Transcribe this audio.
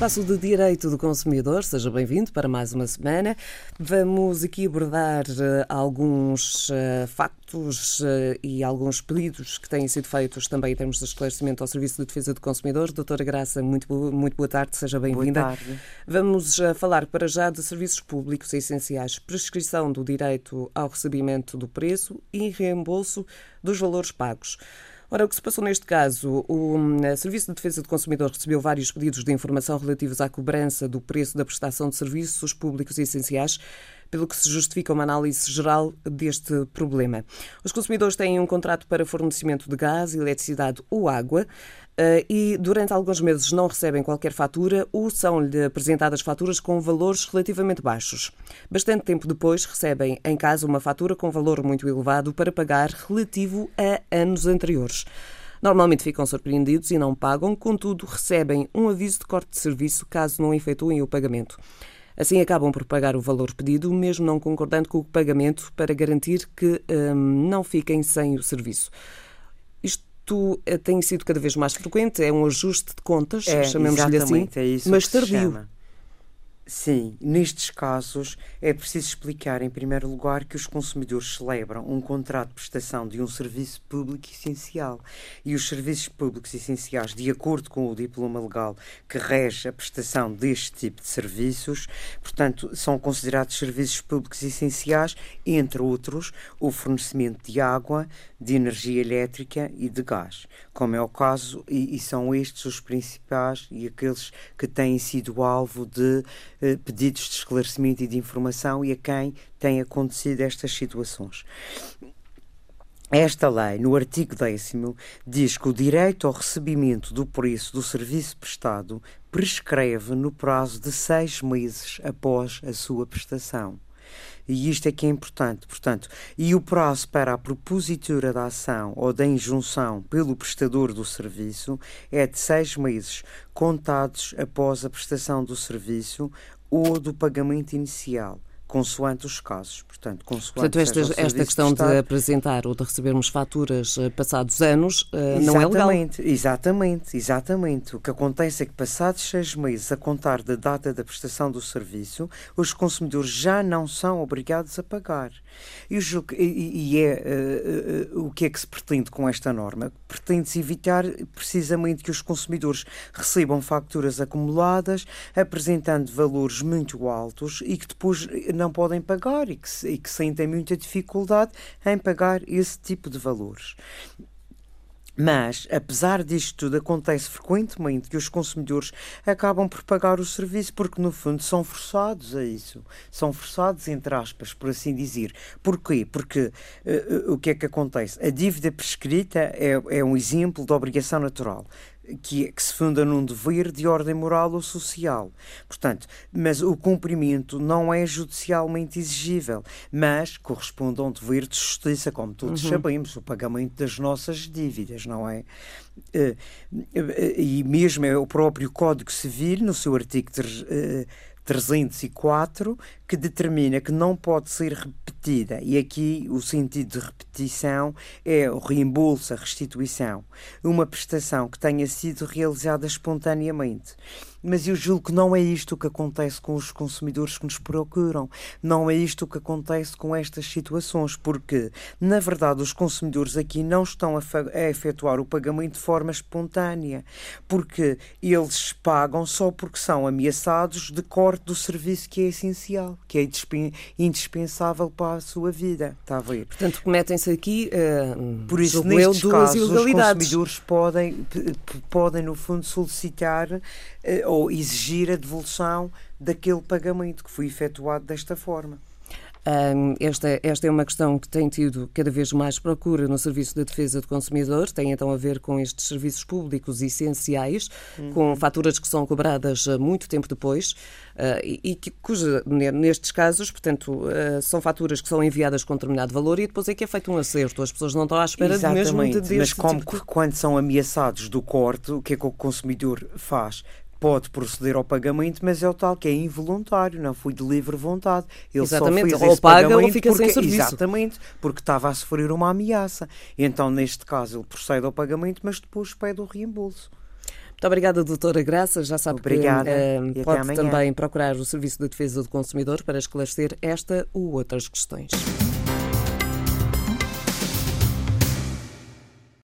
Passo de Direito do Consumidor, seja bem-vindo para mais uma semana. Vamos aqui abordar alguns factos e alguns pedidos que têm sido feitos também em termos de esclarecimento ao Serviço de Defesa do Consumidor. Doutora Graça, muito boa tarde, seja bem-vinda. Boa tarde. Vamos falar para já de serviços públicos essenciais, prescrição do direito ao recebimento do preço e reembolso dos valores pagos. Ora, o que se passou neste caso? O Serviço de Defesa do Consumidor recebeu vários pedidos de informação relativos à cobrança do preço da prestação de serviços públicos essenciais, pelo que se justifica uma análise geral deste problema. Os consumidores têm um contrato para fornecimento de gás, eletricidade ou água e durante alguns meses não recebem qualquer fatura ou são-lhe apresentadas faturas com valores relativamente baixos. Bastante tempo depois recebem em casa uma fatura com valor muito elevado para pagar relativo a anos anteriores. Normalmente ficam surpreendidos e não pagam, contudo recebem um aviso de corte de serviço caso não efetuem o pagamento. Assim acabam por pagar o valor pedido, mesmo não concordando com o pagamento, para garantir que não fiquem sem o serviço. Isto tem sido cada vez mais frequente, é um ajuste de contas, chamemos-lhe assim, mas tardio. Sim, nestes casos é preciso explicar, em primeiro lugar, que os consumidores celebram um contrato de prestação de um serviço público essencial e os serviços públicos essenciais, de acordo com o diploma legal que rege a prestação deste tipo de serviços, portanto, são considerados serviços públicos essenciais, entre outros, o fornecimento de água, de energia elétrica e de gás, como é o caso, e são estes os principais e aqueles que têm sido alvo de pedidos de esclarecimento e de informação e a quem têm acontecido estas situações. Esta lei, no artigo 10º, diz que o direito ao recebimento do preço do serviço prestado prescreve no prazo de 6 meses após a sua prestação. E isto é que é importante, portanto, e o prazo para a propositura da ação ou da injunção pelo prestador do serviço é de 6 meses, contados após a prestação do serviço ou do pagamento inicial, consoante os casos. Portanto esta questão de apresentar ou de recebermos faturas passados anos não é legal. Exatamente. O que acontece é que passados 6 meses, a contar da data da prestação do serviço, os consumidores já não são obrigados a pagar. O que é que se pretende com esta norma? Pretende-se evitar precisamente que os consumidores recebam faturas acumuladas, apresentando valores muito altos e que depois não podem pagar e que sentem muita dificuldade em pagar esse tipo de valores. Mas, apesar disto tudo, acontece frequentemente que os consumidores acabam por pagar o serviço porque, no fundo, são forçados a isso. São forçados, entre aspas, por assim dizer. Porquê? Porque o que é que acontece? A dívida prescrita é um exemplo de obrigação natural, que se funda num dever de ordem moral ou social. Portanto, mas o cumprimento não é judicialmente exigível, mas corresponde a um dever de justiça, como todos sabemos, o pagamento das nossas dívidas, não é? E mesmo é o próprio Código Civil, no seu artigo 304, que determina que não pode ser repetida, e aqui o sentido de repetição é o reembolso, a restituição, uma prestação que tenha sido realizada espontaneamente. Mas eu julgo que não é isto que acontece com os consumidores que nos procuram, não é isto que acontece com estas situações, porque, na verdade, os consumidores aqui não estão a efetuar o pagamento de forma espontânea, porque eles pagam só porque são ameaçados de corte do serviço que é essencial, que é indispensável para a sua vida. Está a ver? Portanto, cometem-se aqui por isso, nestes casos, os consumidores podem, no fundo, solicitar ou exigir a devolução daquele pagamento que foi efetuado desta forma. Esta é uma questão que tem tido cada vez mais procura no Serviço de Defesa do Consumidor, tem então a ver com estes serviços públicos essenciais, com faturas que são cobradas muito tempo depois e que nestes casos, portanto, são faturas que são enviadas com determinado valor e depois é que é feito um acerto, as pessoas não estão à espera do mesmo. Exatamente, mas quando são ameaçados do corte, o que é que o consumidor faz? Pode proceder ao pagamento, mas é o tal que é involuntário, não foi de livre vontade. Ele exatamente, só fez ou esse paga ou fica sem serviço. Exatamente, porque estava a sofrer uma ameaça. Então, neste caso, ele procede ao pagamento, mas depois pede o reembolso. Muito obrigada, doutora Graça. Já sabe que pode também procurar o Serviço de Defesa do Consumidor para esclarecer esta ou outras questões.